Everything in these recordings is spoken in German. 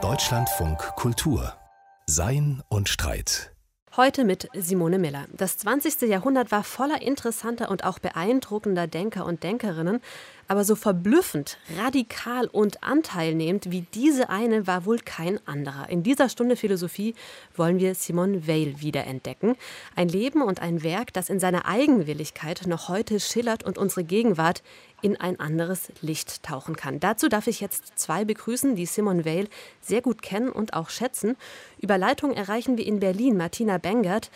Deutschlandfunk Kultur. Sein und Streit. Heute mit Simone Miller. Das 20. Jahrhundert war voller interessanter und auch beeindruckender Denker und Denkerinnen. Aber so verblüffend, radikal und anteilnehmend wie diese eine war wohl kein anderer. In dieser Stunde Philosophie wollen wir Simone Weil wiederentdecken. Ein Leben und ein Werk, das in seiner Eigenwilligkeit noch heute schillert und unsere Gegenwart in ein anderes Licht tauchen kann. Dazu darf ich jetzt zwei begrüßen, die Simone Weil sehr gut kennen und auch schätzen. Über Leitung erreichen wir in Berlin Martina Bengert,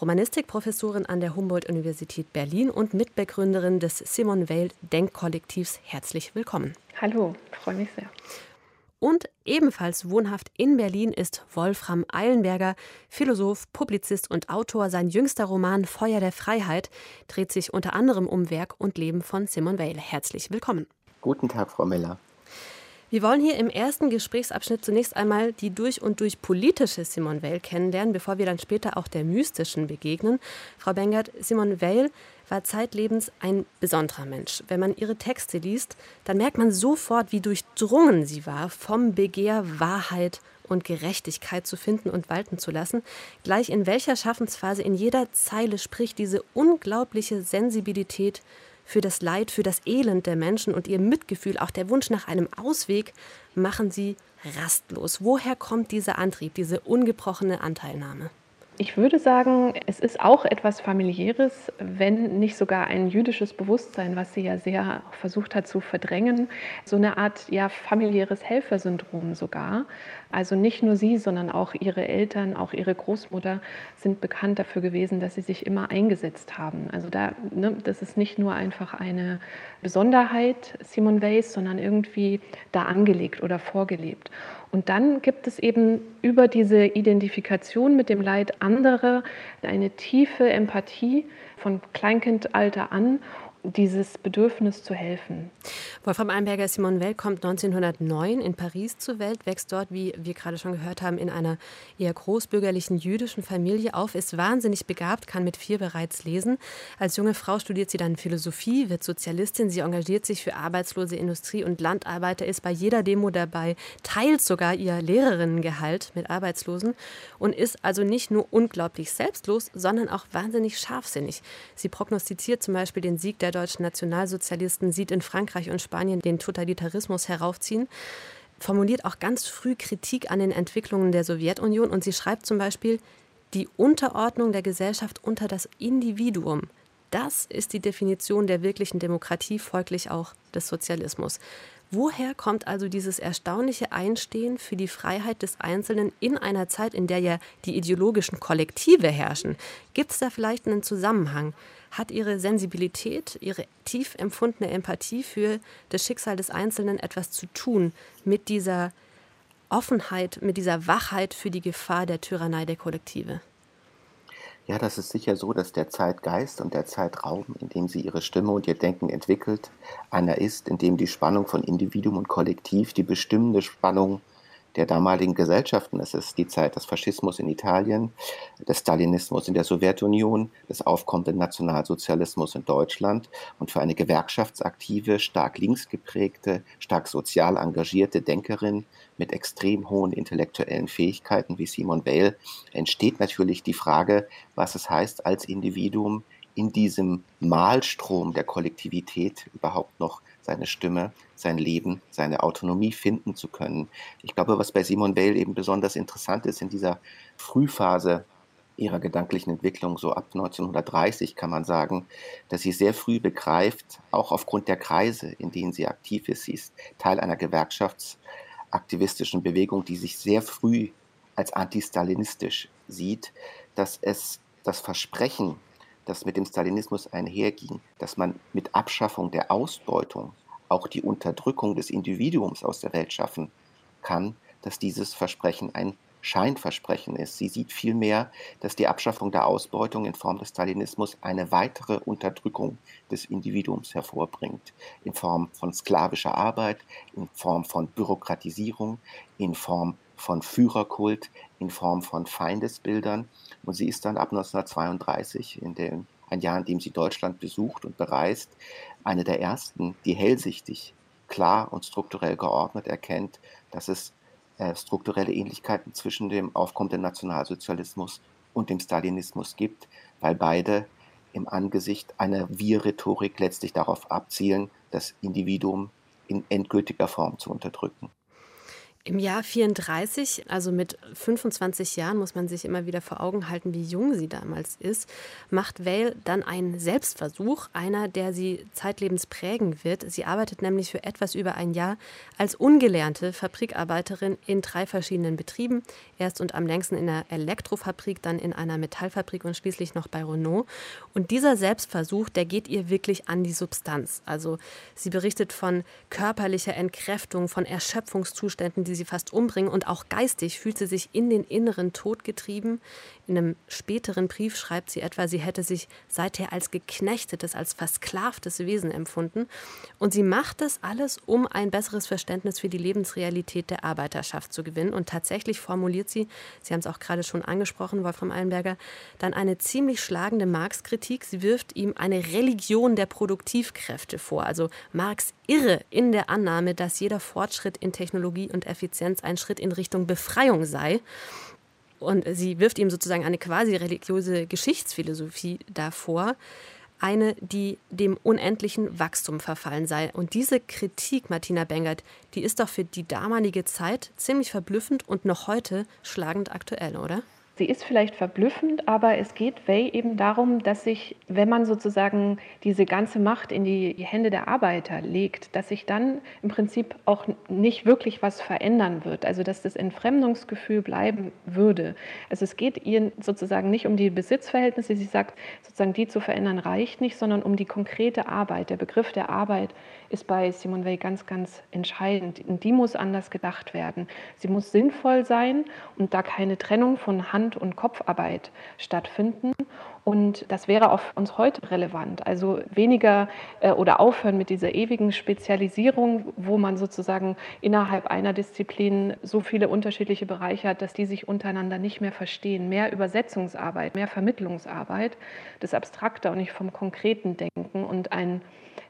Romanistikprofessorin an der Humboldt-Universität Berlin und Mitbegründerin des Simone Weil Denkkollektivs. Herzlich willkommen. Hallo, freue mich sehr. Und ebenfalls wohnhaft in Berlin ist Wolfram Eilenberger, Philosoph, Publizist und Autor. Sein jüngster Roman Feuer der Freiheit dreht sich unter anderem um Werk und Leben von Simone Weil. Herzlich willkommen. Guten Tag, Frau Miller. Wir wollen hier im ersten Gesprächsabschnitt zunächst einmal die durch und durch politische Simone Weil kennenlernen, bevor wir dann später auch der mystischen begegnen. Frau Bengert, Simone Weil war zeitlebens ein besonderer Mensch. Wenn man ihre Texte liest, dann merkt man sofort, wie durchdrungen sie war vom Begehr, Wahrheit und Gerechtigkeit zu finden und walten zu lassen. Gleich in welcher Schaffensphase, in jeder Zeile spricht diese unglaubliche Sensibilität für das Leid, für das Elend der Menschen und ihr Mitgefühl, auch der Wunsch nach einem Ausweg, machen sie rastlos. Woher kommt dieser Antrieb, diese ungebrochene Anteilnahme? Ich würde sagen, es ist auch etwas Familiäres, wenn nicht sogar ein jüdisches Bewusstsein, was sie ja sehr versucht hat zu verdrängen. So eine Art familiäres Helfersyndrom sogar. Also nicht nur sie, sondern auch ihre Eltern, auch ihre Großmutter sind bekannt dafür gewesen, dass sie sich immer eingesetzt haben. Also das ist nicht nur einfach eine Besonderheit Simone Weils, sondern irgendwie da angelegt oder vorgelebt. Und dann gibt es eben über diese Identifikation mit dem Leid anderer eine tiefe Empathie von Kleinkindalter an, dieses Bedürfnis zu helfen. Wolfram Eilenberger, Simone Weil kommt 1909 in Paris zur Welt, wächst dort, wie wir gerade schon gehört haben, in einer eher großbürgerlichen jüdischen Familie auf, ist wahnsinnig begabt, kann mit 4 bereits lesen. Als junge Frau studiert sie dann Philosophie, wird Sozialistin, sie engagiert sich für arbeitslose Industrie- und Landarbeiter, ist bei jeder Demo dabei, teilt sogar ihr Lehrerinnengehalt mit Arbeitslosen und ist also nicht nur unglaublich selbstlos, sondern auch wahnsinnig scharfsinnig. Sie prognostiziert zum Beispiel den Sieg der deutschen Nationalsozialisten, sieht in Frankreich und Spanien den Totalitarismus heraufziehen, formuliert auch ganz früh Kritik an den Entwicklungen der Sowjetunion und sie schreibt zum Beispiel, die Unterordnung der Gesellschaft unter das Individuum, das ist die Definition der wirklichen Demokratie, folglich auch des Sozialismus. Woher kommt also dieses erstaunliche Einstehen für die Freiheit des Einzelnen in einer Zeit, in der ja die ideologischen Kollektive herrschen? Gibt es da vielleicht einen Zusammenhang? Hat ihre Sensibilität, ihre tief empfundene Empathie für das Schicksal des Einzelnen etwas zu tun mit dieser Offenheit, mit dieser Wachheit für die Gefahr der Tyrannei der Kollektive? Ja, das ist sicher so, dass der Zeitgeist und der Zeitraum, in dem sie ihre Stimme und ihr Denken entwickelt, einer ist, in dem die Spannung von Individuum und Kollektiv die bestimmende Spannung der damaligen Gesellschaften ist. Es ist die Zeit des Faschismus in Italien, des Stalinismus in der Sowjetunion, des aufkommenden Nationalsozialismus in Deutschland und für eine gewerkschaftsaktive, stark links geprägte, stark sozial engagierte Denkerin mit extrem hohen intellektuellen Fähigkeiten wie Simone Weil entsteht natürlich die Frage, was es heißt, als Individuum in diesem Mahlstrom der Kollektivität überhaupt noch seine Stimme, sein Leben, seine Autonomie finden zu können. Ich glaube, was bei Simone Weil eben besonders interessant ist in dieser Frühphase ihrer gedanklichen Entwicklung, so ab 1930 kann man sagen, dass sie sehr früh begreift, auch aufgrund der Kreise, in denen sie aktiv ist, sie ist Teil einer gewerkschaftsaktivistischen Bewegung, die sich sehr früh als antistalinistisch sieht, dass es das Versprechen, das mit dem Stalinismus einherging, dass man mit Abschaffung der Ausbeutung auch die Unterdrückung des Individuums aus der Welt schaffen kann, dass dieses Versprechen ein Scheinversprechen ist. Sie sieht vielmehr, dass die Abschaffung der Ausbeutung in Form des Stalinismus eine weitere Unterdrückung des Individuums hervorbringt, in Form von sklavischer Arbeit, in Form von Bürokratisierung, in Form von Führerkult, in Form von Feindesbildern. Und sie ist dann ab 1932, in dem ein Jahr, in dem sie Deutschland besucht und bereist, eine der ersten, die hellsichtig klar und strukturell geordnet erkennt, dass es strukturelle Ähnlichkeiten zwischen dem Aufkommen des Nationalsozialismus und dem Stalinismus gibt, weil beide im Angesicht einer Wir-Rhetorik letztlich darauf abzielen, das Individuum in endgültiger Form zu unterdrücken. Im Jahr 1934, also mit 25 Jahren, muss man sich immer wieder vor Augen halten, wie jung sie damals ist, macht Weil dann einen Selbstversuch, einer, der sie zeitlebens prägen wird. Sie arbeitet nämlich für etwas über ein Jahr als ungelernte Fabrikarbeiterin in 3 verschiedenen Betrieben, erst und am längsten in einer Elektrofabrik, dann in einer Metallfabrik und schließlich noch bei Renault. Und dieser Selbstversuch, der geht ihr wirklich an die Substanz. Also sie berichtet von körperlicher Entkräftung, von Erschöpfungszuständen, die sie fast umbringen, und auch geistig fühlt sie sich in den inneren Tod getrieben. In einem späteren Brief schreibt sie etwa, sie hätte sich seither als geknechtetes, als versklavtes Wesen empfunden. Und sie macht das alles, um ein besseres Verständnis für die Lebensrealität der Arbeiterschaft zu gewinnen. Und tatsächlich formuliert sie, Sie haben es auch gerade schon angesprochen, Wolfram Eilenberger, dann eine ziemlich schlagende Marx-Kritik. Sie wirft ihm eine Religion der Produktivkräfte vor. Also Marx irre in der Annahme, dass jeder Fortschritt in Technologie und Effizienz ein Schritt in Richtung Befreiung sei. Und sie wirft ihm sozusagen eine quasi religiöse Geschichtsphilosophie davor, eine, die dem unendlichen Wachstum verfallen sei. Und diese Kritik, Martina Bengert, die ist doch für die damalige Zeit ziemlich verblüffend und noch heute schlagend aktuell, oder? Sie ist vielleicht verblüffend, aber es geht Weil eben darum, dass sich, wenn man sozusagen diese ganze Macht in die Hände der Arbeiter legt, dass sich dann im Prinzip auch nicht wirklich was verändern wird, also dass das Entfremdungsgefühl bleiben würde. Also es geht ihr sozusagen nicht um die Besitzverhältnisse, sie sagt sozusagen, die zu verändern reicht nicht, sondern um die konkrete Arbeit. Der Begriff der Arbeit ist bei Simone Weil ganz, ganz entscheidend und die muss anders gedacht werden. Sie muss sinnvoll sein und da keine Trennung von Hand und Kopfarbeit stattfinden. Und das wäre auch für uns heute relevant. Also weniger oder aufhören mit dieser ewigen Spezialisierung, wo man sozusagen innerhalb einer Disziplin so viele unterschiedliche Bereiche hat, dass die sich untereinander nicht mehr verstehen. Mehr Übersetzungsarbeit, mehr Vermittlungsarbeit, das Abstrakte und nicht vom konkreten Denken und einen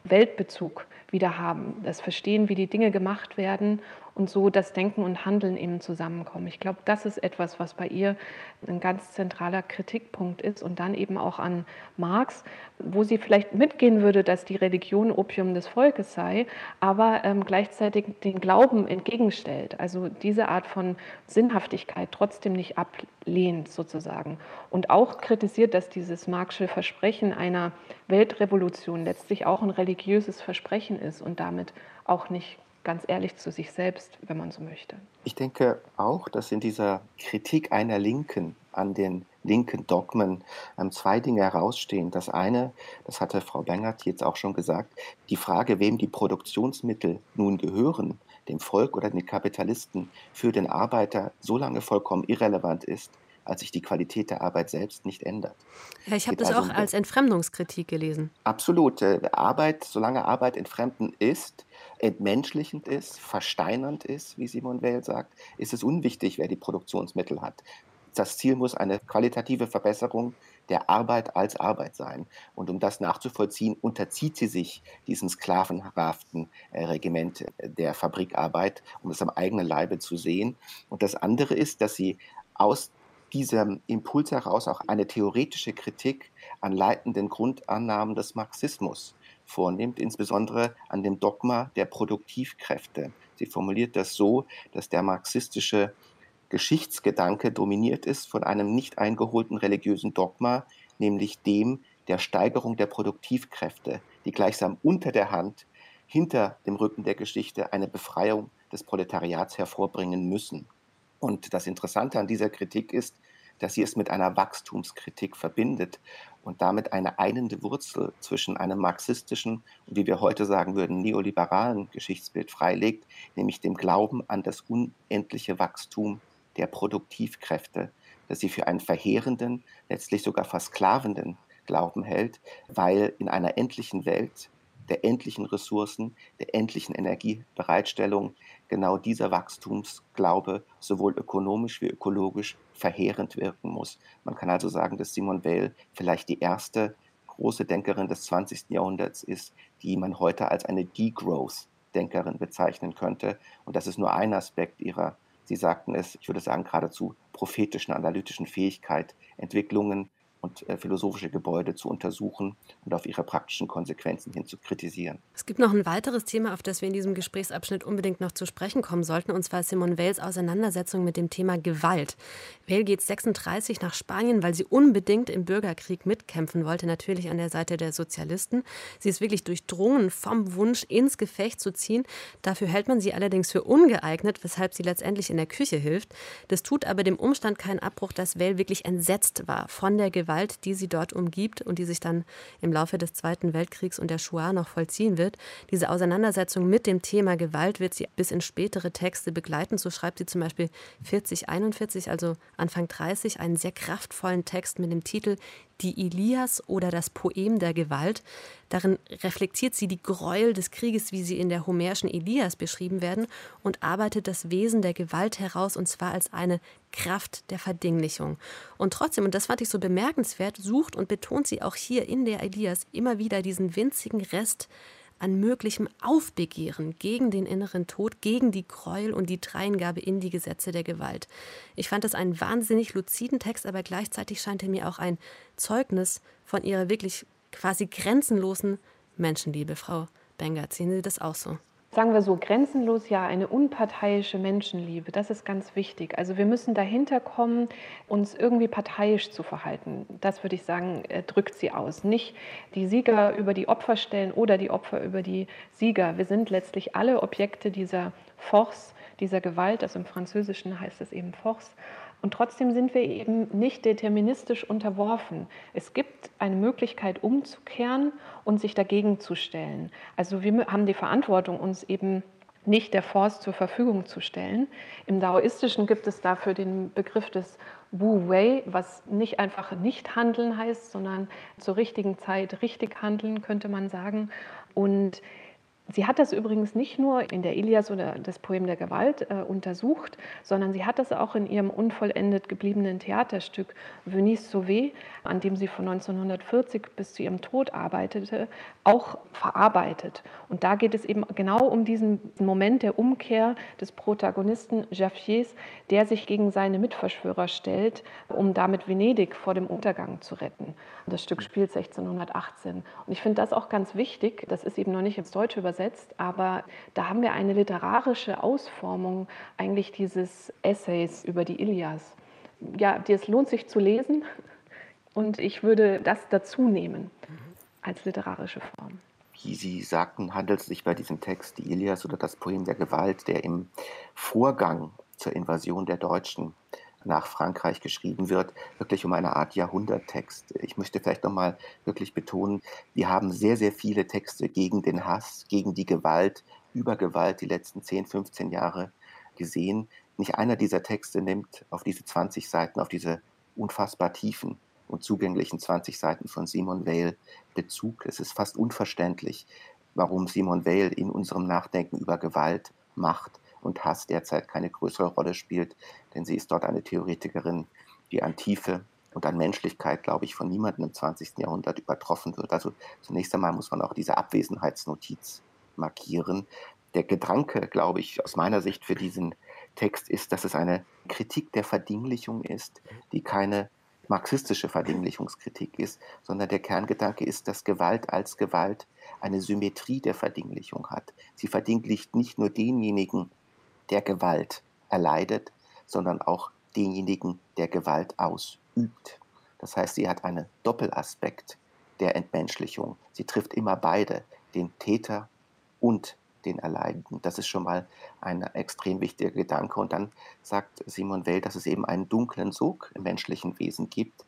Weltbezug wieder haben. Das Verstehen, wie die Dinge gemacht werden und so das Denken und Handeln eben zusammenkommen. Ich glaube, das ist etwas, was bei ihr ein ganz zentraler Kritikpunkt ist und dann eben auch an Marx, wo sie vielleicht mitgehen würde, dass die Religion Opium des Volkes sei, aber gleichzeitig den Glauben entgegenstellt. Also diese Art von Sinnhaftigkeit trotzdem nicht ablehnt sozusagen. Und auch kritisiert, dass dieses marxische Versprechen einer Weltrevolution letztlich auch ein religiöses Versprechen ist und damit auch nicht ganz ehrlich zu sich selbst, wenn man so möchte. Ich denke auch, dass in dieser Kritik einer Linken an den linken Dogmen zwei Dinge herausstehen. Das eine, das hatte Frau Bengert jetzt auch schon gesagt, die Frage, wem die Produktionsmittel nun gehören, dem Volk oder den Kapitalisten, für den Arbeiter so lange vollkommen irrelevant ist, als sich die Qualität der Arbeit selbst nicht ändert. Ja, ich habe das also auch als Entfremdungskritik gelesen. Absolut. Arbeit, solange Arbeit entfremdend ist, entmenschlichend ist, versteinernd ist, wie Simone Weil sagt, ist es unwichtig, wer die Produktionsmittel hat. Das Ziel muss eine qualitative Verbesserung der Arbeit als Arbeit sein. Und um das nachzuvollziehen, unterzieht sie sich diesem sklavenhaften Regiment der Fabrikarbeit, um es am eigenen Leibe zu sehen. Und das andere ist, dass sie aus diesem Impuls heraus auch eine theoretische Kritik an leitenden Grundannahmen des Marxismus vornimmt, insbesondere an dem Dogma der Produktivkräfte. Sie formuliert das so, dass der marxistische Geschichtsgedanke dominiert ist von einem nicht eingeholten religiösen Dogma, nämlich dem der Steigerung der Produktivkräfte, die gleichsam unter der Hand, hinter dem Rücken der Geschichte eine Befreiung des Proletariats hervorbringen müssen. Und das Interessante an dieser Kritik ist, dass sie es mit einer Wachstumskritik verbindet und damit eine einende Wurzel zwischen einem marxistischen und, wie wir heute sagen würden, neoliberalen Geschichtsbild freilegt, nämlich dem Glauben an das unendliche Wachstum der Produktivkräfte, dass sie für einen verheerenden, letztlich sogar versklavenden Glauben hält, weil in einer endlichen Welt, der endlichen Ressourcen, der endlichen Energiebereitstellung genau dieser Wachstumsglaube sowohl ökonomisch wie ökologisch verheerend wirken muss. Man kann also sagen, dass Simone Weil vielleicht die erste große Denkerin des 20. Jahrhunderts ist, die man heute als eine Degrowth Denkerin bezeichnen könnte. Und das ist nur ein Aspekt ihrer, Sie sagten es, ich würde sagen, geradezu prophetischen, analytischen Fähigkeit, Entwicklungen und philosophische Gebäude zu untersuchen und auf ihre praktischen Konsequenzen hin zu kritisieren. Es gibt noch ein weiteres Thema, auf das wir in diesem Gesprächsabschnitt unbedingt noch zu sprechen kommen sollten, und zwar Simone Weils Auseinandersetzung mit dem Thema Gewalt. Weil geht 1936 nach Spanien, weil sie unbedingt im Bürgerkrieg mitkämpfen wollte, natürlich an der Seite der Sozialisten. Sie ist wirklich durchdrungen vom Wunsch, ins Gefecht zu ziehen. Dafür hält man sie allerdings für ungeeignet, weshalb sie letztendlich in der Küche hilft. Das tut aber dem Umstand keinen Abbruch, dass Weil wirklich entsetzt war von der Gewalt, die sie dort umgibt und die sich dann im Laufe des Zweiten Weltkriegs und der Shoah noch vollziehen wird. Diese Auseinandersetzung mit dem Thema Gewalt wird sie bis in spätere Texte begleiten. So schreibt sie zum Beispiel 4041, also Anfang 30, einen sehr kraftvollen Text mit dem Titel Die Ilias oder das Poem der Gewalt. Darin reflektiert sie die Gräuel des Krieges, wie sie in der homerischen Ilias beschrieben werden, und arbeitet das Wesen der Gewalt heraus, und zwar als eine Kraft der Verdinglichung. Und trotzdem, und das fand ich so bemerkenswert, sucht und betont sie auch hier in der Ilias immer wieder diesen winzigen Rest an möglichem Aufbegehren gegen den inneren Tod, gegen die Gräuel und die Dreingabe in die Gesetze der Gewalt. Ich fand das einen wahnsinnig luziden Text, aber gleichzeitig scheint er mir auch ein Zeugnis von ihrer wirklich quasi grenzenlosen Menschenliebe. Frau Bengert, sehen Sie das auch so? Sagen wir so, grenzenlos ja, eine unparteiische Menschenliebe, das ist ganz wichtig. Also wir müssen dahinter kommen, uns irgendwie parteiisch zu verhalten. Das würde ich sagen, drückt sie aus. Nicht die Sieger über die Opfer stellen oder die Opfer über die Sieger. Wir sind letztlich alle Objekte dieser Force, dieser Gewalt, also im Französischen heißt es eben Force. Und trotzdem sind wir eben nicht deterministisch unterworfen. Es gibt eine Möglichkeit, umzukehren und sich dagegen zu stellen. Also wir haben die Verantwortung, uns eben nicht der Force zur Verfügung zu stellen. Im Daoistischen gibt es dafür den Begriff des Wu Wei, was nicht einfach nicht handeln heißt, sondern zur richtigen Zeit richtig handeln, könnte man sagen. Und sie hat das übrigens nicht nur in der Ilias oder das Poem der Gewalt untersucht, sondern sie hat das auch in ihrem unvollendet gebliebenen Theaterstück Venise Sauvée, an dem sie von 1940 bis zu ihrem Tod arbeitete, auch verarbeitet. Und da geht es eben genau um diesen Moment der Umkehr des Protagonisten Jaffiers, der sich gegen seine Mitverschwörer stellt, um damit Venedig vor dem Untergang zu retten. Das Stück spielt 1618. Und ich finde das auch ganz wichtig, das ist eben noch nicht ins Deutsche übersetzt, aber da haben wir eine literarische Ausformung eigentlich dieses Essays über die Ilias. Ja, es lohnt sich zu lesen und ich würde das dazu nehmen als literarische Form. Wie Sie sagten, handelt es sich bei diesem Text, die Ilias oder das Poem der Gewalt, der im Vorgang zur Invasion der Deutschen nach Frankreich geschrieben wird, wirklich um eine Art Jahrhunderttext. Ich möchte vielleicht nochmal wirklich betonen, wir haben sehr, sehr viele Texte gegen den Hass, gegen die Gewalt, über Gewalt die letzten 10, 15 Jahre gesehen. Nicht einer dieser Texte nimmt auf diese 20 Seiten, auf diese unfassbar tiefen und zugänglichen 20 Seiten von Simone Weil Bezug. Es ist fast unverständlich, warum Simone Weil in unserem Nachdenken über Gewalt, Macht und Hass derzeit keine größere Rolle spielt, denn sie ist dort eine Theoretikerin, die an Tiefe und an Menschlichkeit, glaube ich, von niemandem im 20. Jahrhundert übertroffen wird. Also zunächst einmal muss man auch diese Abwesenheitsnotiz markieren. Der Gedanke, glaube ich, aus meiner Sicht für diesen Text ist, dass es eine Kritik der Verdinglichung ist, die keine marxistische Verdinglichungskritik ist, sondern der Kerngedanke ist, dass Gewalt als Gewalt eine Symmetrie der Verdinglichung hat. Sie verdinglicht nicht nur denjenigen, der Gewalt erleidet, sondern auch denjenigen, der Gewalt ausübt. Das heißt, sie hat einen Doppelaspekt der Entmenschlichung. Sie trifft immer beide, den Täter und den Erleidenden. Das ist schon mal ein extrem wichtiger Gedanke. Und dann sagt Simone Weil, dass es eben einen dunklen Sog im menschlichen Wesen gibt,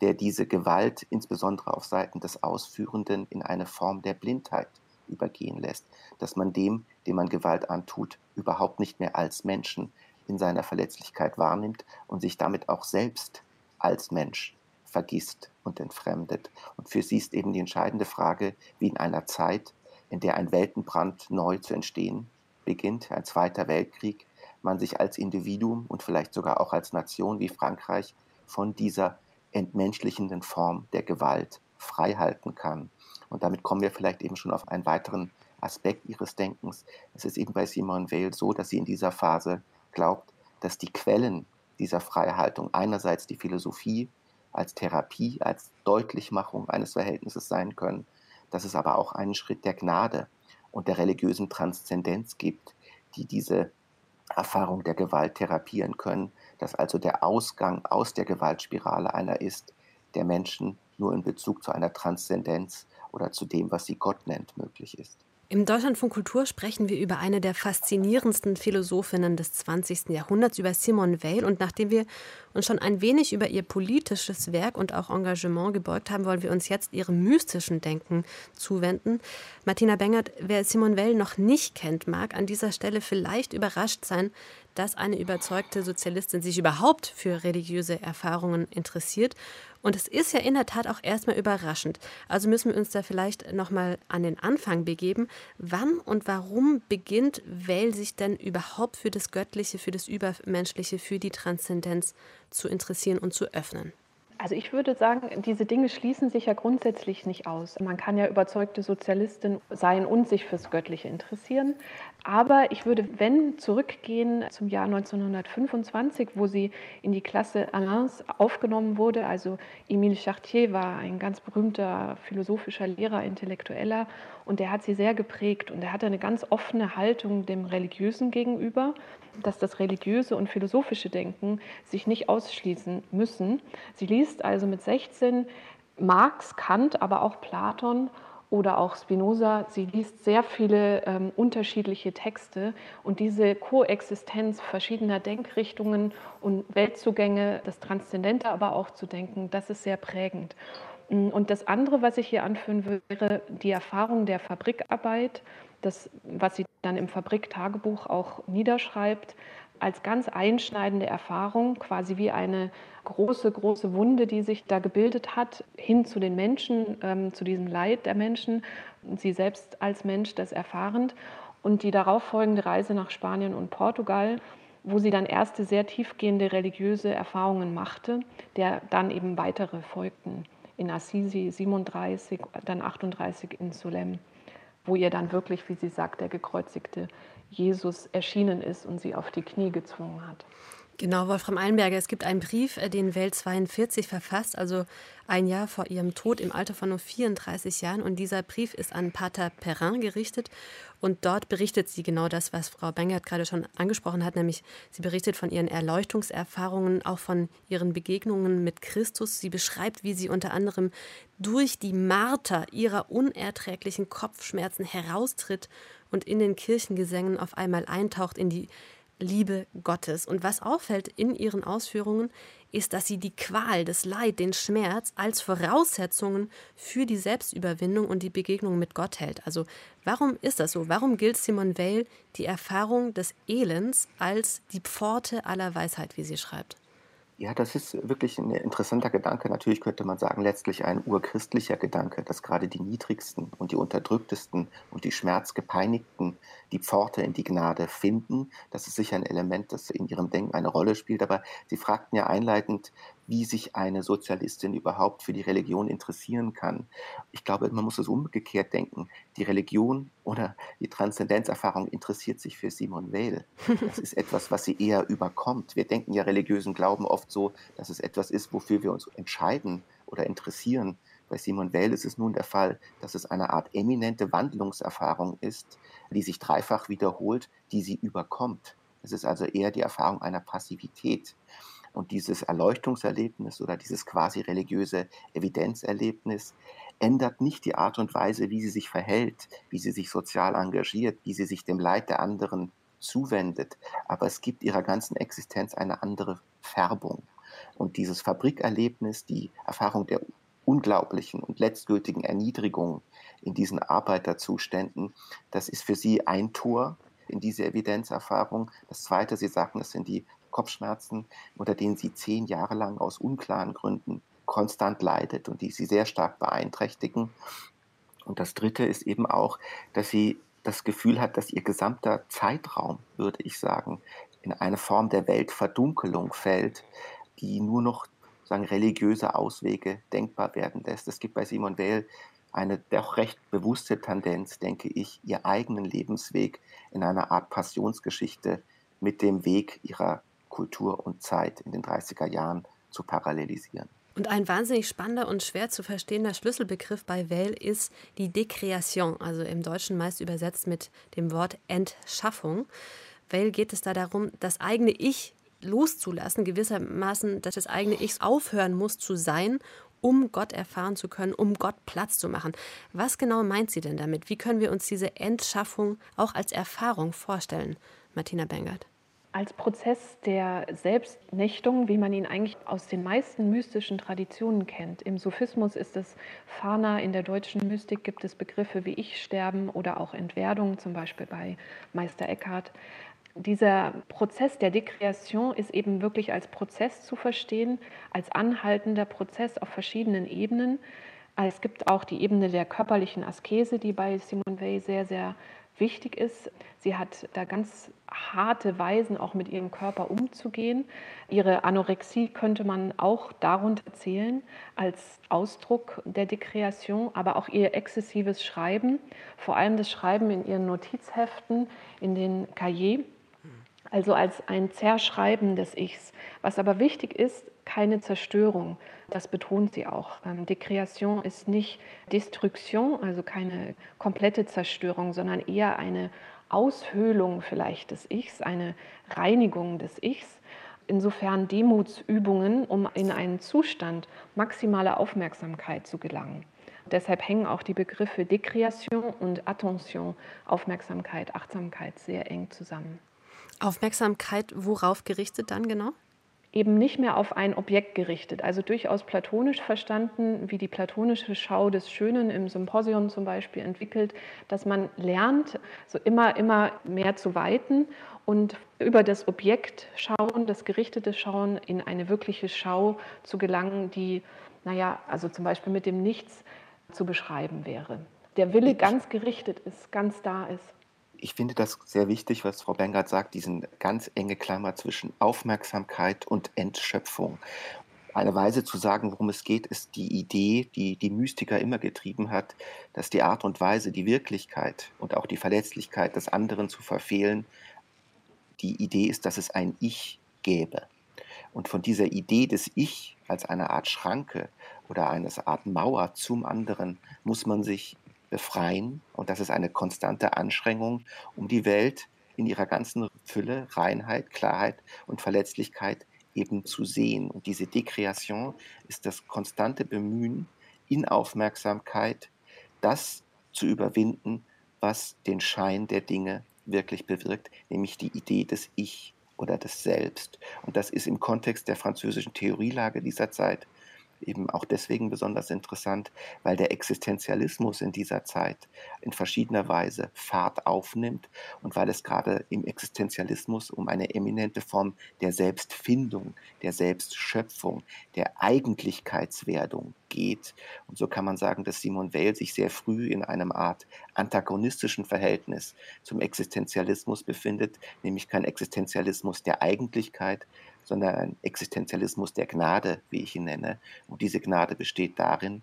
der diese Gewalt insbesondere auf Seiten des Ausführenden in eine Form der Blindheit übergehen lässt, dass man dem, dem man Gewalt antut, überhaupt nicht mehr als Menschen in seiner Verletzlichkeit wahrnimmt und sich damit auch selbst als Mensch vergisst und entfremdet. Und für sie ist eben die entscheidende Frage, wie in einer Zeit, in der ein Weltenbrand neu zu entstehen beginnt, ein Zweiter Weltkrieg, man sich als Individuum und vielleicht sogar auch als Nation wie Frankreich von dieser entmenschlichenden Form der Gewalt freihalten kann. Und damit kommen wir vielleicht eben schon auf einen weiteren Aspekt ihres Denkens. Es ist eben bei Simone Weil so, dass sie in dieser Phase glaubt, dass die Quellen dieser Freihaltung einerseits die Philosophie als Therapie, als Deutlichmachung eines Verhältnisses sein können, dass es aber auch einen Schritt der Gnade und der religiösen Transzendenz gibt, die diese Erfahrung der Gewalt therapieren können, dass also der Ausgang aus der Gewaltspirale einer ist, der Menschen nur in Bezug zu einer Transzendenz oder zu dem, was sie Gott nennt, möglich ist. Im Deutschlandfunk Kultur sprechen wir über eine der faszinierendsten Philosophinnen des 20. Jahrhunderts, über Simone Weil. Und nachdem wir uns schon ein wenig über ihr politisches Werk und auch Engagement gebeugt haben, wollen wir uns jetzt ihrem mystischen Denken zuwenden. Martina Bengert, wer Simone Weil noch nicht kennt, mag an dieser Stelle vielleicht überrascht sein, dass eine überzeugte Sozialistin sich überhaupt für religiöse Erfahrungen interessiert. Und es ist ja in der Tat auch erstmal überraschend. Also müssen wir uns da vielleicht nochmal an den Anfang begeben. Wann und warum beginnt Weil sich denn überhaupt für das Göttliche, für das Übermenschliche, für die Transzendenz zu interessieren und zu öffnen? Also ich würde sagen, diese Dinge schließen sich ja grundsätzlich nicht aus. Man kann ja überzeugte Sozialistin sein und sich fürs Göttliche interessieren. Aber ich würde, wenn, zurückgehen zum Jahr 1925, wo sie in die Klasse Alains aufgenommen wurde. Also Emile Chartier war ein ganz berühmter philosophischer Lehrer, Intellektueller. Und der hat sie sehr geprägt. Und er hatte eine ganz offene Haltung dem Religiösen gegenüber, dass das religiöse und philosophische Denken sich nicht ausschließen müssen. Sie liest also mit 16 Marx, Kant, aber auch Platon oder auch Spinoza. Sie liest sehr viele unterschiedliche Texte und diese Koexistenz verschiedener Denkrichtungen und Weltzugänge, das Transzendente aber auch zu denken, das ist sehr prägend. Und das andere, was ich hier anführen würde, wäre die Erfahrung der Fabrikarbeit, das, was sie dann im Fabriktagebuch auch niederschreibt, als ganz einschneidende Erfahrung, quasi wie eine große, große Wunde, die sich da gebildet hat, hin zu den Menschen, zu diesem Leid der Menschen, sie selbst als Mensch das erfahrend. Und die darauffolgende Reise nach Spanien und Portugal, wo sie dann erste sehr tiefgehende religiöse Erfahrungen machte, der dann eben weitere folgten. In Assisi 37, dann 38 in Solem, wo ihr dann wirklich, wie sie sagt, der gekreuzigte Jesus erschienen ist und sie auf die Knie gezwungen hat. Genau, Wolfram Eilenberger, es gibt einen Brief, den Weil 42 verfasst, also ein Jahr vor ihrem Tod im Alter von nur 34 Jahren. Und dieser Brief ist an Pater Perrin gerichtet. Und dort berichtet sie genau das, was Frau Bengert gerade schon angesprochen hat, nämlich sie berichtet von ihren Erleuchtungserfahrungen, auch von ihren Begegnungen mit Christus. Sie beschreibt, wie sie unter anderem durch die Marter ihrer unerträglichen Kopfschmerzen heraustritt und in den Kirchengesängen auf einmal eintaucht in die Liebe Gottes. Und was auffällt in ihren Ausführungen, ist, dass sie die Qual, das Leid, den Schmerz als Voraussetzungen für die Selbstüberwindung und die Begegnung mit Gott hält. Also warum ist das so? Warum gilt Simone Weil die Erfahrung des Elends als die Pforte aller Weisheit, wie sie schreibt? Ja, das ist wirklich ein interessanter Gedanke. Natürlich könnte man sagen, letztlich ein urchristlicher Gedanke, dass gerade die Niedrigsten und die Unterdrücktesten und die Schmerzgepeinigten die Pforte in die Gnade finden. Das ist sicher ein Element, das in ihrem Denken eine Rolle spielt. Aber Sie fragten ja einleitend, wie sich eine Sozialistin überhaupt für die Religion interessieren kann. Ich glaube, man muss es umgekehrt denken. Die Religion oder die Transzendenzerfahrung interessiert sich für Simone Weil. Das ist etwas, was sie eher überkommt. Wir denken ja religiösen Glauben oft so, dass es etwas ist, wofür wir uns entscheiden oder interessieren. Bei Simone Weil ist es nun der Fall, dass es eine Art eminente Wandlungserfahrung ist, die sich dreifach wiederholt, die sie überkommt. Es ist also eher die Erfahrung einer Passivität. Und dieses Erleuchtungserlebnis oder dieses quasi religiöse Evidenzerlebnis ändert nicht die Art und Weise, wie sie sich verhält, wie sie sich sozial engagiert, wie sie sich dem Leid der anderen zuwendet. Aber es gibt ihrer ganzen Existenz eine andere Färbung. Und dieses Fabrikerlebnis, die Erfahrung der unglaublichen und letztgültigen Erniedrigung in diesen Arbeiterzuständen, das ist für sie ein Tor in diese Evidenzerfahrung. Das Zweite, Sie sagten, das sind die Kopfschmerzen, unter denen sie 10 Jahre lang aus unklaren Gründen konstant leidet und die sie sehr stark beeinträchtigen. Und das Dritte ist eben auch, dass sie das Gefühl hat, dass ihr gesamter Zeitraum, würde ich sagen, in eine Form der Weltverdunkelung fällt, die nur noch religiöse Auswege denkbar werden lässt. Es gibt bei Simone Weil eine doch recht bewusste Tendenz, denke ich, ihren eigenen Lebensweg in einer Art Passionsgeschichte mit dem Weg ihrer Kultur und Zeit in den 30er Jahren zu parallelisieren. Und ein wahnsinnig spannender und schwer zu verstehender Schlüsselbegriff bei Weil ist die Décréation, also im Deutschen meist übersetzt mit dem Wort Entschaffung. Weil geht es da darum, das eigene Ich loszulassen, gewissermaßen, dass das eigene Ich aufhören muss zu sein, um Gott erfahren zu können, um Gott Platz zu machen. Was genau meint sie denn damit? Wie können wir uns diese Entschaffung auch als Erfahrung vorstellen, Martina Bengert? Als Prozess der Selbstnächtung, wie man ihn eigentlich aus den meisten mystischen Traditionen kennt. Im Sophismus ist es Fana, in der deutschen Mystik gibt es Begriffe wie Ich-Sterben oder auch Entwerdung, zum Beispiel bei Meister Eckhart. Dieser Prozess der Dekreation ist eben wirklich als Prozess zu verstehen, als anhaltender Prozess auf verschiedenen Ebenen. Es gibt auch die Ebene der körperlichen Askese, die bei Simone Weil sehr, sehr wichtig ist. Sie hat da ganz harte Weisen, auch mit ihrem Körper umzugehen. Ihre Anorexie könnte man auch darunter zählen, als Ausdruck der Décréation, aber auch ihr exzessives Schreiben, vor allem das Schreiben in ihren Notizheften, in den Cahiers, also als ein Zerschreiben des Ichs. Was aber wichtig ist, keine Zerstörung, das betont sie auch. Décréation ist nicht Destruction, also keine komplette Zerstörung, sondern eher eine Aushöhlung vielleicht des Ichs, eine Reinigung des Ichs. Insofern Demutsübungen, um in einen Zustand maximaler Aufmerksamkeit zu gelangen. Deshalb hängen auch die Begriffe Décréation und Attention, Aufmerksamkeit, Achtsamkeit, sehr eng zusammen. Aufmerksamkeit, worauf gerichtet dann genau? Eben nicht mehr auf ein Objekt gerichtet, also durchaus platonisch verstanden, wie die platonische Schau des Schönen im Symposion zum Beispiel entwickelt, dass man lernt, so immer mehr zu weiten und über das Objekt schauen, das gerichtete Schauen, in eine wirkliche Schau zu gelangen, die, also zum Beispiel mit dem Nichts zu beschreiben wäre. Der Wille ganz gerichtet ist, ganz da ist. Ich finde das sehr wichtig, was Frau Bengert sagt, diesen ganz enge Klammer zwischen Aufmerksamkeit und Entschöpfung. Eine Weise zu sagen, worum es geht, ist die Idee, die die Mystiker immer getrieben hat, dass die Art und Weise, die Wirklichkeit und auch die Verletzlichkeit des anderen zu verfehlen, die Idee ist, dass es ein Ich gäbe. Und von dieser Idee des Ich als einer Art Schranke oder einer Art Mauer zum anderen muss man sich befreien, und das ist eine konstante Anstrengung, um die Welt in ihrer ganzen Fülle, Reinheit, Klarheit und Verletzlichkeit eben zu sehen. Und diese Décréation ist das konstante Bemühen in Aufmerksamkeit, das zu überwinden, was den Schein der Dinge wirklich bewirkt, nämlich die Idee des Ich oder des Selbst. Und das ist im Kontext der französischen Theorielage dieser Zeit eben auch deswegen besonders interessant, weil der Existenzialismus in dieser Zeit in verschiedener Weise Fahrt aufnimmt und weil es gerade im Existenzialismus um eine eminente Form der Selbstfindung, der Selbstschöpfung, der Eigentlichkeitswerdung geht. Und so kann man sagen, dass Simone Weil sich sehr früh in einem Art antagonistischen Verhältnis zum Existenzialismus befindet, nämlich kein Existenzialismus der Eigentlichkeit, sondern ein Existenzialismus der Gnade, wie ich ihn nenne. Und diese Gnade besteht darin,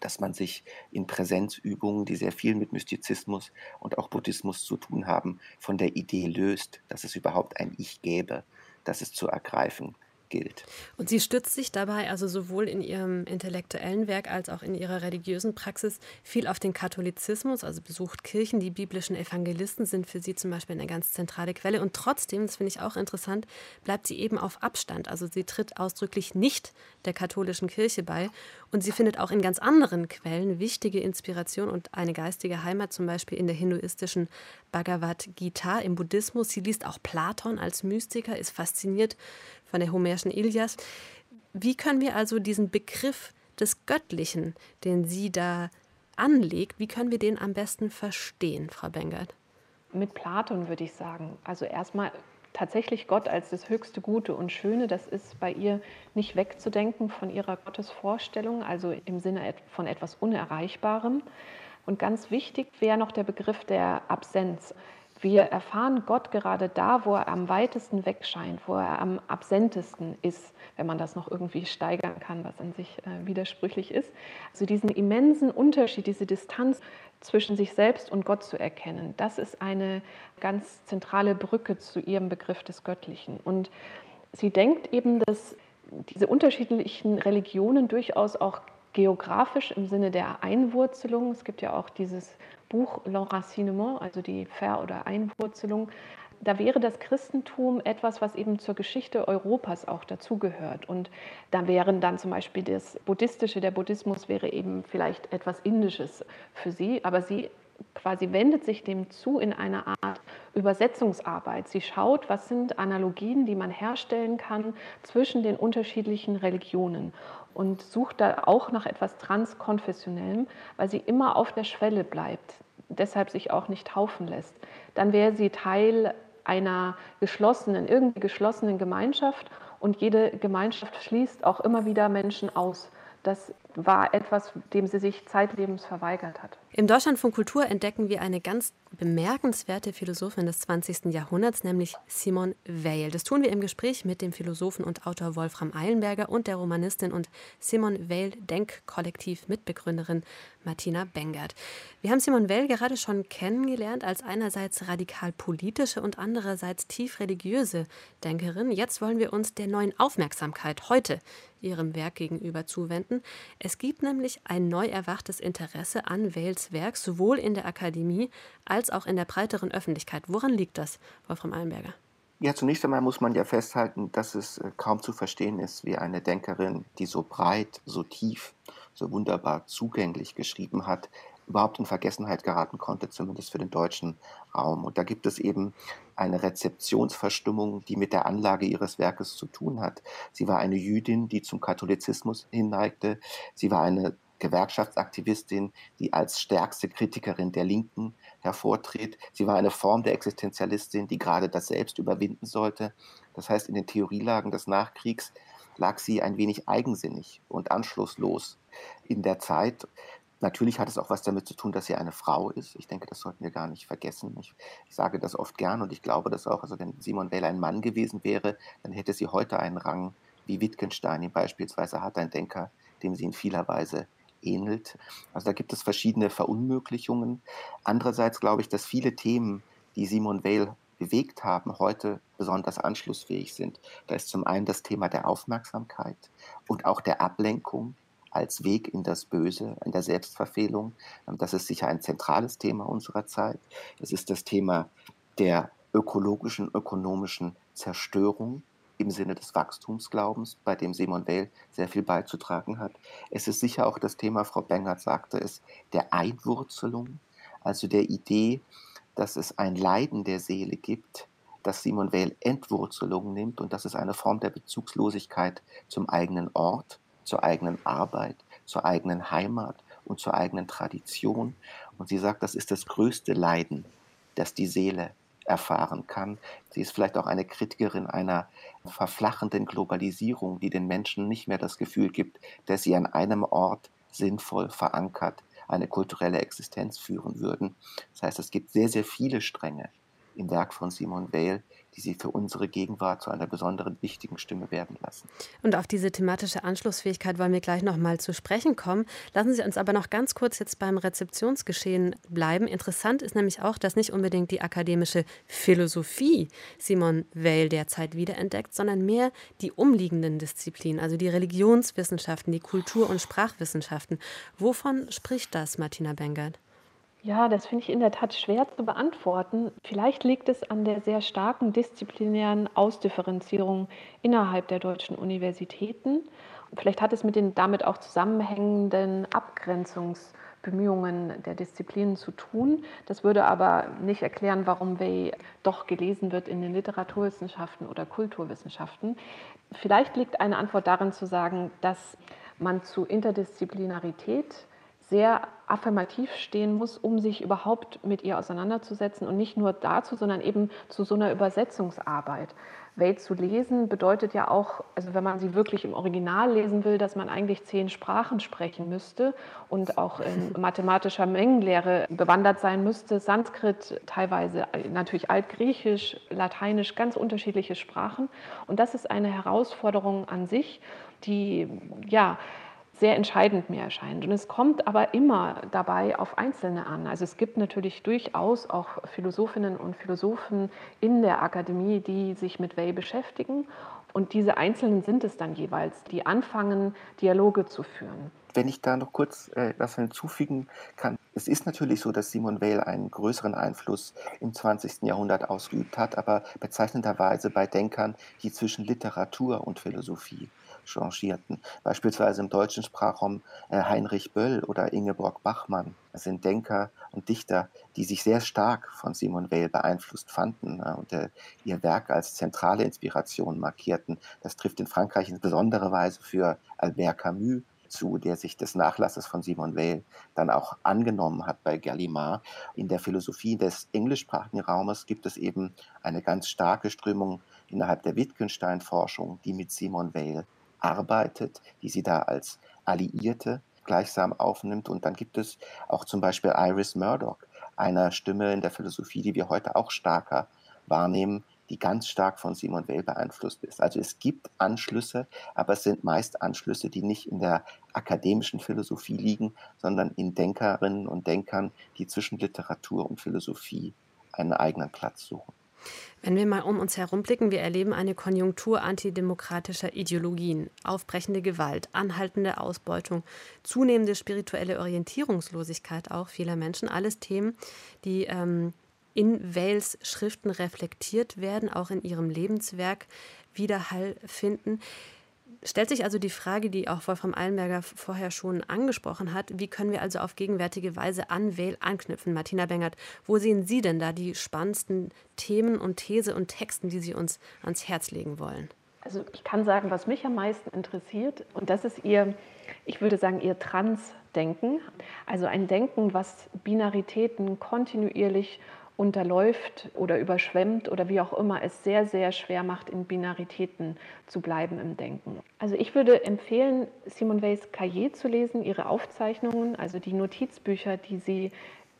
dass man sich in Präsenzübungen, die sehr viel mit Mystizismus und auch Buddhismus zu tun haben, von der Idee löst, dass es überhaupt ein Ich gäbe, das es zu ergreifen gilt. Und sie stützt sich dabei also sowohl in ihrem intellektuellen Werk als auch in ihrer religiösen Praxis viel auf den Katholizismus, also besucht Kirchen. Die biblischen Evangelisten sind für sie zum Beispiel eine ganz zentrale Quelle. Und trotzdem, das finde ich auch interessant, bleibt sie eben auf Abstand. Also sie tritt ausdrücklich nicht der katholischen Kirche bei. Und sie findet auch in ganz anderen Quellen wichtige Inspiration und eine geistige Heimat, zum Beispiel in der hinduistischen Bhagavad-Gita, im Buddhismus. Sie liest auch Platon als Mystiker, ist fasziniert von der homerischen Ilias. Wie können wir also diesen Begriff des Göttlichen, den sie da anlegt, wie können wir den am besten verstehen, Frau Bengert? Mit Platon würde ich sagen. Also erstmal tatsächlich Gott als das höchste Gute und Schöne, das ist bei ihr nicht wegzudenken von ihrer Gottesvorstellung, also im Sinne von etwas Unerreichbarem. Und ganz wichtig wäre noch der Begriff der Absenz. Wir erfahren Gott gerade da, wo er am weitesten weg scheint, wo er am absentesten ist, wenn man das noch irgendwie steigern kann, was an sich widersprüchlich ist. Also diesen immensen Unterschied, diese Distanz zwischen sich selbst und Gott zu erkennen, das ist eine ganz zentrale Brücke zu ihrem Begriff des Göttlichen. Und sie denkt eben, dass diese unterschiedlichen Religionen durchaus auch geografisch im Sinne der Einwurzelung, es gibt ja auch dieses Buch L'Enracinement, also die Ver- oder Einwurzelung, da wäre das Christentum etwas, was eben zur Geschichte Europas auch dazugehört. Und da wären dann zum Beispiel das Buddhistische, der Buddhismus wäre eben vielleicht etwas Indisches für sie, aber sie quasi wendet sich dem zu in einer Art Übersetzungsarbeit. Sie schaut, was sind Analogien, die man herstellen kann zwischen den unterschiedlichen Religionen und sucht da auch nach etwas Transkonfessionellem, weil sie immer auf der Schwelle bleibt, deshalb sich auch nicht taufen lässt. Dann wäre sie Teil einer geschlossenen, irgendwie geschlossenen Gemeinschaft und jede Gemeinschaft schließt auch immer wieder Menschen aus. Das war etwas, dem sie sich zeitlebens verweigert hat. Im Deutschlandfunk Kultur entdecken wir eine ganz bemerkenswerte Philosophin des 20. Jahrhunderts, nämlich Simone Weil. Das tun wir im Gespräch mit dem Philosophen und Autor Wolfram Eilenberger und der Romanistin und Simone Weil Denkkollektiv Mitbegründerin Martina Bengert. Wir haben Simone Weil gerade schon kennengelernt als einerseits radikal politische und andererseits tief religiöse Denkerin. Jetzt wollen wir uns der neuen Aufmerksamkeit heute ihrem Werk gegenüber zuwenden. Es gibt nämlich ein neu erwachtes Interesse an Weils Werk, sowohl in der Akademie als auch in der breiteren Öffentlichkeit. Woran liegt das, Wolfram Eilenberger? Ja, zunächst einmal muss man ja festhalten, dass es kaum zu verstehen ist, wie eine Denkerin, die so breit, so tief, so wunderbar zugänglich geschrieben hat, überhaupt in Vergessenheit geraten konnte, zumindest für den deutschen Raum. Und da gibt es eben eine Rezeptionsverstimmung, die mit der Anlage ihres Werkes zu tun hat. Sie war eine Jüdin, die zum Katholizismus hinneigte. Sie war eine Gewerkschaftsaktivistin, die als stärkste Kritikerin der Linken hervortritt. Sie war eine Form der Existenzialistin, die gerade das Selbst überwinden sollte. Das heißt, in den Theorielagen des Nachkriegs lag sie ein wenig eigensinnig und anschlusslos in der Zeit. Natürlich hat es auch was damit zu tun, dass sie eine Frau ist. Ich denke, das sollten wir gar nicht vergessen. Ich sage das oft gern und ich glaube das auch. Also wenn Simone Weil ein Mann gewesen wäre, dann hätte sie heute einen Rang wie Wittgenstein ihn beispielsweise hat, ein Denker, dem sie in vieler Weise ähnelt. Also da gibt es verschiedene Verunmöglichungen. Andererseits glaube ich, dass viele Themen, die Simone Weil bewegt haben, heute besonders anschlussfähig sind. Da ist zum einen das Thema der Aufmerksamkeit und auch der Ablenkung als Weg in das Böse, in der Selbstverfehlung. Das ist sicher ein zentrales Thema unserer Zeit. Es ist das Thema der ökologischen, ökonomischen Zerstörung im Sinne des Wachstumsglaubens, bei dem Simone Weil sehr viel beizutragen hat. Es ist sicher auch das Thema, Frau Bengert sagte es, der Einwurzelung, also der Idee, dass es ein Leiden der Seele gibt, dass Simone Weil Entwurzelung nimmt und dass es eine Form der Bezugslosigkeit zum eigenen Ort, zur eigenen Arbeit, zur eigenen Heimat und zur eigenen Tradition. Und sie sagt, das ist das größte Leiden, das die Seele erfahren kann. Sie ist vielleicht auch eine Kritikerin einer verflachenden Globalisierung, die den Menschen nicht mehr das Gefühl gibt, dass sie an einem Ort sinnvoll verankert eine kulturelle Existenz führen würden. Das heißt, es gibt sehr, sehr viele Stränge im Werk von Simone Weil, die sie für unsere Gegenwart zu einer besonderen, wichtigen Stimme werden lassen. Und auf diese thematische Anschlussfähigkeit wollen wir gleich nochmal zu sprechen kommen. Lassen Sie uns aber noch ganz kurz jetzt beim Rezeptionsgeschehen bleiben. Interessant ist nämlich auch, dass nicht unbedingt die akademische Philosophie Simone Weil derzeit wiederentdeckt, sondern mehr die umliegenden Disziplinen, also die Religionswissenschaften, die Kultur- und Sprachwissenschaften. Wovon spricht das, Martina Bengert? Ja, das finde ich in der Tat schwer zu beantworten. Vielleicht liegt es an der sehr starken disziplinären Ausdifferenzierung innerhalb der deutschen Universitäten. Vielleicht hat es mit den damit auch zusammenhängenden Abgrenzungsbemühungen der Disziplinen zu tun. Das würde aber nicht erklären, warum Weil doch gelesen wird in den Literaturwissenschaften oder Kulturwissenschaften. Vielleicht liegt eine Antwort darin zu sagen, dass man zu Interdisziplinarität sehr affirmativ stehen muss, um sich überhaupt mit ihr auseinanderzusetzen und nicht nur dazu, sondern eben zu so einer Übersetzungsarbeit. Weil zu lesen bedeutet ja auch, also wenn man sie wirklich im Original lesen will, dass man eigentlich 10 Sprachen sprechen müsste und auch in mathematischer Mengenlehre bewandert sein müsste, Sanskrit, teilweise natürlich Altgriechisch, Lateinisch, ganz unterschiedliche Sprachen. Und das ist eine Herausforderung an sich, die ja sehr entscheidend mir erscheint. Und es kommt aber immer dabei auf Einzelne an. Also es gibt natürlich durchaus auch Philosophinnen und Philosophen in der Akademie, die sich mit Weil beschäftigen. Und diese Einzelnen sind es dann jeweils, die anfangen, Dialoge zu führen. Wenn ich da noch kurz was hinzufügen kann. Es ist natürlich so, dass Simone Weil einen größeren Einfluss im 20. Jahrhundert ausgeübt hat, aber bezeichnenderweise bei Denkern, die zwischen Literatur und Philosophie changierten. Beispielsweise im deutschen Sprachraum Heinrich Böll oder Ingeborg Bachmann sind Denker und Dichter, die sich sehr stark von Simone Weil beeinflusst fanden und ihr Werk als zentrale Inspiration markierten. Das trifft in Frankreich in besonderer Weise für Albert Camus zu, der sich des Nachlasses von Simone Weil dann auch angenommen hat bei Gallimard. In der Philosophie des englischsprachigen Raumes gibt es eben eine ganz starke Strömung innerhalb der Wittgenstein-Forschung, die mit Simone Weil arbeitet, die sie da als Alliierte gleichsam aufnimmt. Und dann gibt es auch zum Beispiel Iris Murdoch, einer Stimme in der Philosophie, die wir heute auch stärker wahrnehmen, die ganz stark von Simone Weil beeinflusst ist. Also es gibt Anschlüsse, aber es sind meist Anschlüsse, die nicht in der akademischen Philosophie liegen, sondern in Denkerinnen und Denkern, die zwischen Literatur und Philosophie einen eigenen Platz suchen. Wenn wir mal um uns herum blicken, wir erleben eine Konjunktur antidemokratischer Ideologien, aufbrechende Gewalt, anhaltende Ausbeutung, zunehmende spirituelle Orientierungslosigkeit auch vieler Menschen. Alles Themen, die in Weils Schriften reflektiert werden, auch in ihrem Lebenswerk Widerhall finden. Stellt sich also die Frage, die auch Wolfram Eilenberger vorher schon angesprochen hat, wie können wir also auf gegenwärtige Weise an Weil anknüpfen? Martina Bengert, wo sehen Sie denn da die spannendsten Themen und These und Texten, die Sie uns ans Herz legen wollen? Also ich kann sagen, was mich am meisten interessiert, und das ist ihr Transdenken, also ein Denken, was Binaritäten kontinuierlich unterläuft oder überschwemmt oder wie auch immer, es sehr, sehr schwer macht, in Binaritäten zu bleiben im Denken. Also ich würde empfehlen, Simone Weils Cahiers zu lesen, ihre Aufzeichnungen, also die Notizbücher, die sie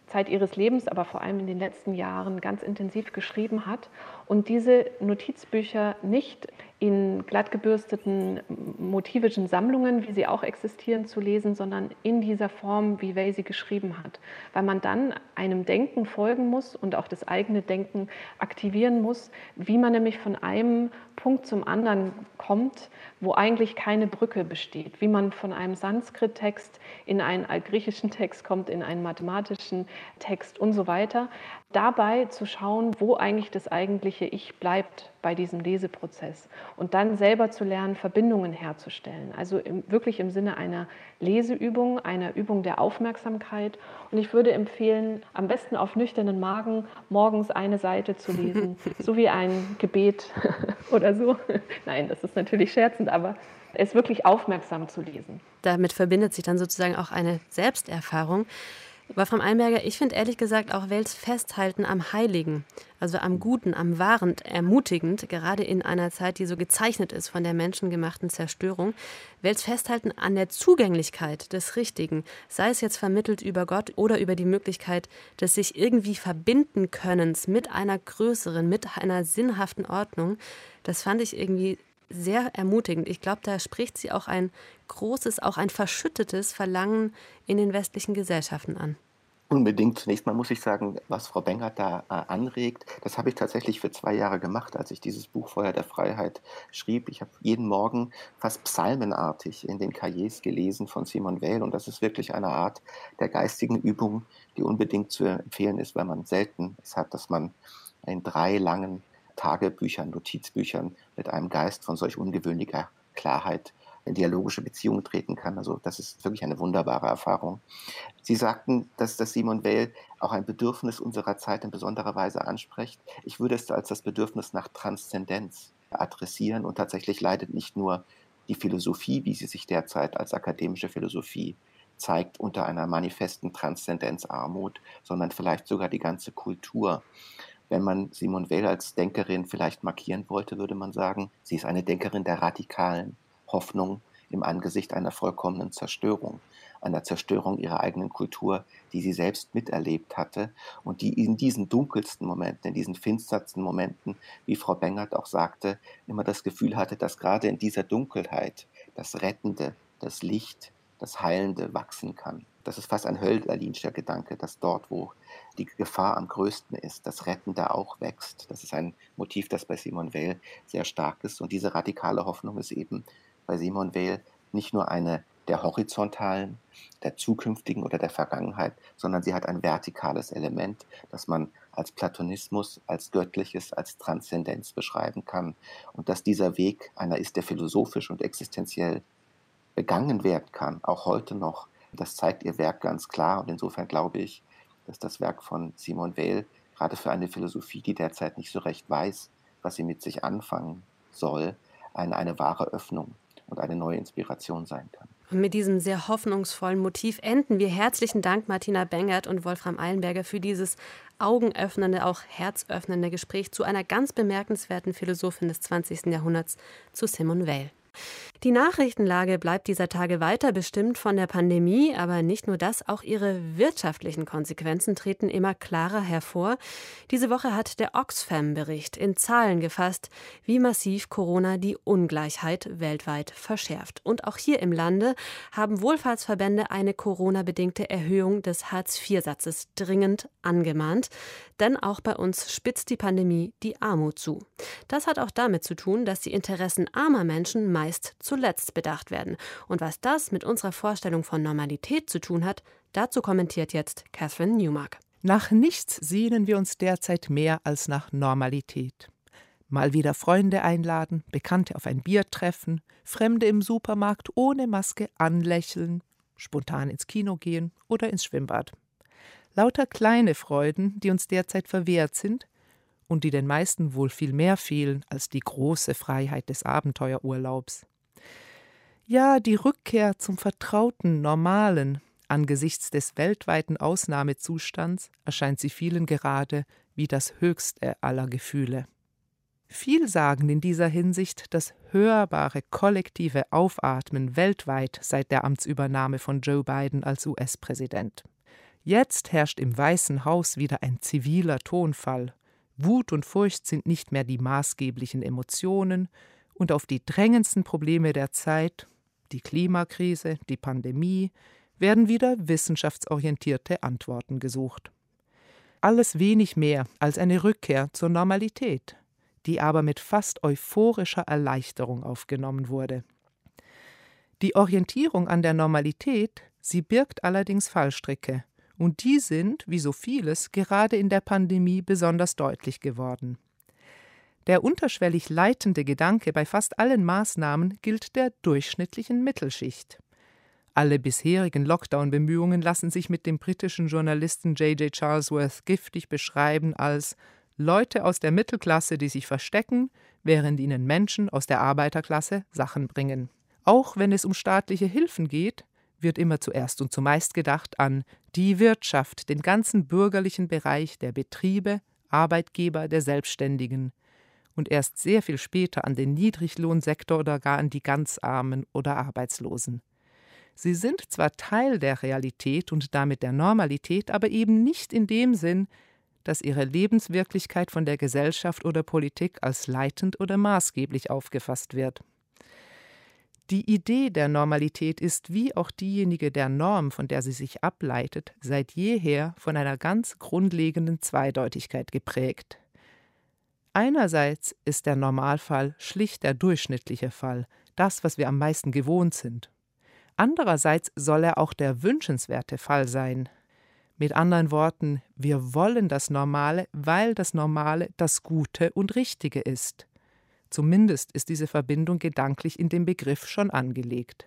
Zeit ihres Lebens, aber vor allem in den letzten Jahren ganz intensiv geschrieben hat, und diese Notizbücher nicht in glattgebürsteten motivischen Sammlungen, wie sie auch existieren, zu lesen, sondern in dieser Form, wie Weil sie geschrieben hat. Weil man dann einem Denken folgen muss und auch das eigene Denken aktivieren muss, wie man nämlich von einem Punkt zum anderen kommt, wo eigentlich keine Brücke besteht. Wie man von einem Sanskrit-Text in einen altgriechischen Text kommt, in einen mathematischen Text und so weiter. Dabei zu schauen, wo eigentlich das eigentliche Ich bleibt bei diesem Leseprozess. Und dann selber zu lernen, Verbindungen herzustellen. Also wirklich im Sinne einer Leseübung, einer Übung der Aufmerksamkeit. Und ich würde empfehlen, am besten auf nüchternen Magen morgens eine Seite zu lesen, so wie ein Gebet oder so. Nein, das ist natürlich scherzend, aber es wirklich aufmerksam zu lesen. Damit verbindet sich dann sozusagen auch eine Selbsterfahrung. Wolfram Eilenberger, ich finde ehrlich gesagt auch Weils Festhalten am Heiligen, also am Guten, am Wahren, ermutigend, gerade in einer Zeit, die so gezeichnet ist von der menschengemachten Zerstörung. Weils Festhalten an der Zugänglichkeit des Richtigen, sei es jetzt vermittelt über Gott oder über die Möglichkeit des sich irgendwie verbinden Könnens mit einer größeren, mit einer sinnhaften Ordnung, das fand ich irgendwie sehr ermutigend. Ich glaube, da spricht sie auch ein großes, auch ein verschüttetes Verlangen in den westlichen Gesellschaften an. Unbedingt. Zunächst mal muss ich sagen, was Frau Bengert da anregt, das habe ich tatsächlich für 2 Jahre gemacht, als ich dieses Buch Feuer der Freiheit schrieb. Ich habe jeden Morgen fast psalmenartig in den Cahiers gelesen von Simone Weil, und das ist wirklich eine Art der geistigen Übung, die unbedingt zu empfehlen ist, weil man selten es hat, dass man in 3 langen Tagebüchern, Notizbüchern mit einem Geist von solch ungewöhnlicher Klarheit in dialogische Beziehungen treten kann. Also das ist wirklich eine wunderbare Erfahrung. Sie sagten, dass das Simone Weil auch ein Bedürfnis unserer Zeit in besonderer Weise anspricht. Ich würde es als das Bedürfnis nach Transzendenz adressieren, und tatsächlich leidet nicht nur die Philosophie, wie sie sich derzeit als akademische Philosophie zeigt unter einer manifesten Transzendenz Armut, sondern vielleicht sogar die ganze Kultur. Wenn man Simone Weil als Denkerin vielleicht markieren wollte, würde man sagen, sie ist eine Denkerin der radikalen Hoffnung im Angesicht einer vollkommenen Zerstörung, einer Zerstörung ihrer eigenen Kultur, die sie selbst miterlebt hatte und die in diesen dunkelsten Momenten, in diesen finstersten Momenten, wie Frau Bengert auch sagte, immer das Gefühl hatte, dass gerade in dieser Dunkelheit das Rettende, das Licht, das Heilende wachsen kann. Das ist fast ein hölderlinscher Gedanke, dass dort, wo die Gefahr am größten ist, das Rettende auch wächst. Das ist ein Motiv, das bei Simone Weil sehr stark ist. Und diese radikale Hoffnung ist eben bei Simone Weil nicht nur eine der horizontalen, der zukünftigen oder der Vergangenheit, sondern sie hat ein vertikales Element, das man als Platonismus, als Göttliches, als Transzendenz beschreiben kann. Und dass dieser Weg einer ist, der philosophisch und existenziell begangen werden kann, auch heute noch, das zeigt ihr Werk ganz klar. Und insofern glaube ich, dass das Werk von Simone Weil gerade für eine Philosophie, die derzeit nicht so recht weiß, was sie mit sich anfangen soll, eine wahre Öffnung und eine neue Inspiration sein kann. Und mit diesem sehr hoffnungsvollen Motiv enden wir. Herzlichen Dank, Martina Bengert und Wolfram Eilenberger, für dieses augenöffnende, auch herzöffnende Gespräch zu einer ganz bemerkenswerten Philosophin des 20. Jahrhunderts, zu Simone Weil. Die Nachrichtenlage bleibt dieser Tage weiter bestimmt von der Pandemie, aber nicht nur das, auch ihre wirtschaftlichen Konsequenzen treten immer klarer hervor. Diese Woche hat der Oxfam-Bericht in Zahlen gefasst, wie massiv Corona die Ungleichheit weltweit verschärft. Und auch hier im Lande haben Wohlfahrtsverbände eine Corona-bedingte Erhöhung des Hartz-IV-Satzes dringend angemahnt. Denn auch bei uns spitzt die Pandemie die Armut zu. Das hat auch damit zu tun, dass die Interessen armer Menschen meist zuletzt bedacht werden. Und was das mit unserer Vorstellung von Normalität zu tun hat, dazu kommentiert jetzt Catherine Newmark. Nach nichts sehnen wir uns derzeit mehr als nach Normalität. Mal wieder Freunde einladen, Bekannte auf ein Bier treffen, Fremde im Supermarkt ohne Maske anlächeln, spontan ins Kino gehen oder ins Schwimmbad. Lauter kleine Freuden, die uns derzeit verwehrt sind und die den meisten wohl viel mehr fehlen als die große Freiheit des Abenteuerurlaubs. Ja, die Rückkehr zum vertrauten Normalen angesichts des weltweiten Ausnahmezustands erscheint sie vielen gerade wie das höchste aller Gefühle. Vielsagend in dieser Hinsicht das hörbare kollektive Aufatmen weltweit seit der Amtsübernahme von Joe Biden als US-Präsident. Jetzt herrscht im Weißen Haus wieder ein ziviler Tonfall. Wut und Furcht sind nicht mehr die maßgeblichen Emotionen und auf die drängendsten Probleme der Zeit, die Klimakrise, die Pandemie, werden wieder wissenschaftsorientierte Antworten gesucht. Alles wenig mehr als eine Rückkehr zur Normalität, die aber mit fast euphorischer Erleichterung aufgenommen wurde. Die Orientierung an der Normalität, sie birgt allerdings Fallstricke. Und die sind, wie so vieles, gerade in der Pandemie besonders deutlich geworden. Der unterschwellig leitende Gedanke bei fast allen Maßnahmen gilt der durchschnittlichen Mittelschicht. Alle bisherigen Lockdown-Bemühungen lassen sich mit dem britischen Journalisten J.J. Charlesworth giftig beschreiben als Leute aus der Mittelklasse, die sich verstecken, während ihnen Menschen aus der Arbeiterklasse Sachen bringen. Auch wenn es um staatliche Hilfen geht, wird immer zuerst und zumeist gedacht an die Wirtschaft, den ganzen bürgerlichen Bereich der Betriebe, Arbeitgeber, der Selbstständigen und erst sehr viel später an den Niedriglohnsektor oder gar an die ganz Armen oder Arbeitslosen. Sie sind zwar Teil der Realität und damit der Normalität, aber eben nicht in dem Sinn, dass ihre Lebenswirklichkeit von der Gesellschaft oder Politik als leitend oder maßgeblich aufgefasst wird. Die Idee der Normalität ist, wie auch diejenige der Norm, von der sie sich ableitet, seit jeher von einer ganz grundlegenden Zweideutigkeit geprägt. Einerseits ist der Normalfall schlicht der durchschnittliche Fall, das, was wir am meisten gewohnt sind. Andererseits soll er auch der wünschenswerte Fall sein. Mit anderen Worten, wir wollen das Normale, weil das Normale das Gute und Richtige ist. Zumindest ist diese Verbindung gedanklich in dem Begriff schon angelegt.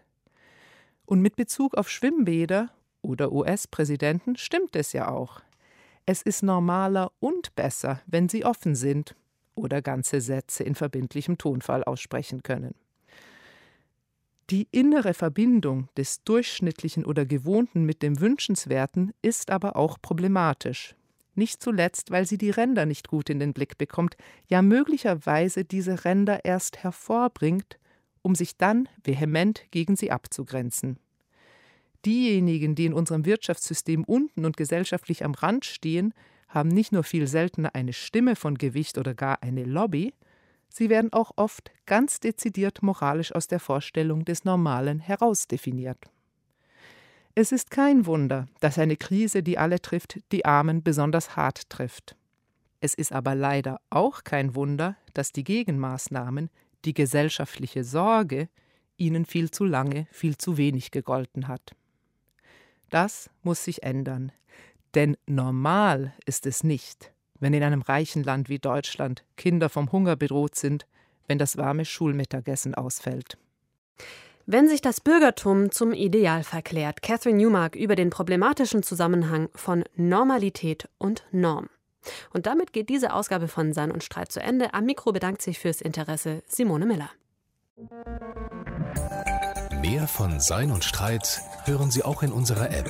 Und mit Bezug auf Schwimmbäder oder US-Präsidenten stimmt es ja auch. Es ist normaler und besser, wenn sie offen sind oder ganze Sätze in verbindlichem Tonfall aussprechen können. Die innere Verbindung des Durchschnittlichen oder Gewohnten mit dem Wünschenswerten ist aber auch problematisch. Nicht zuletzt, weil sie die Ränder nicht gut in den Blick bekommt, ja möglicherweise diese Ränder erst hervorbringt, um sich dann vehement gegen sie abzugrenzen. Diejenigen, die in unserem Wirtschaftssystem unten und gesellschaftlich am Rand stehen, haben nicht nur viel seltener eine Stimme von Gewicht oder gar eine Lobby, sie werden auch oft ganz dezidiert moralisch aus der Vorstellung des Normalen herausdefiniert. Es ist kein Wunder, dass eine Krise, die alle trifft, die Armen besonders hart trifft. Es ist aber leider auch kein Wunder, dass die Gegenmaßnahmen, die gesellschaftliche Sorge, ihnen viel zu lange, viel zu wenig gegolten hat. Das muss sich ändern. Denn normal ist es nicht, wenn in einem reichen Land wie Deutschland Kinder vom Hunger bedroht sind, wenn das warme Schulmittagessen ausfällt. Wenn sich das Bürgertum zum Ideal verklärt, Catherine Newmark über den problematischen Zusammenhang von Normalität und Norm. Und damit geht diese Ausgabe von Sein und Streit zu Ende. Am Mikro bedankt sich fürs Interesse Simone Miller. Mehr von Sein und Streit hören Sie auch in unserer App,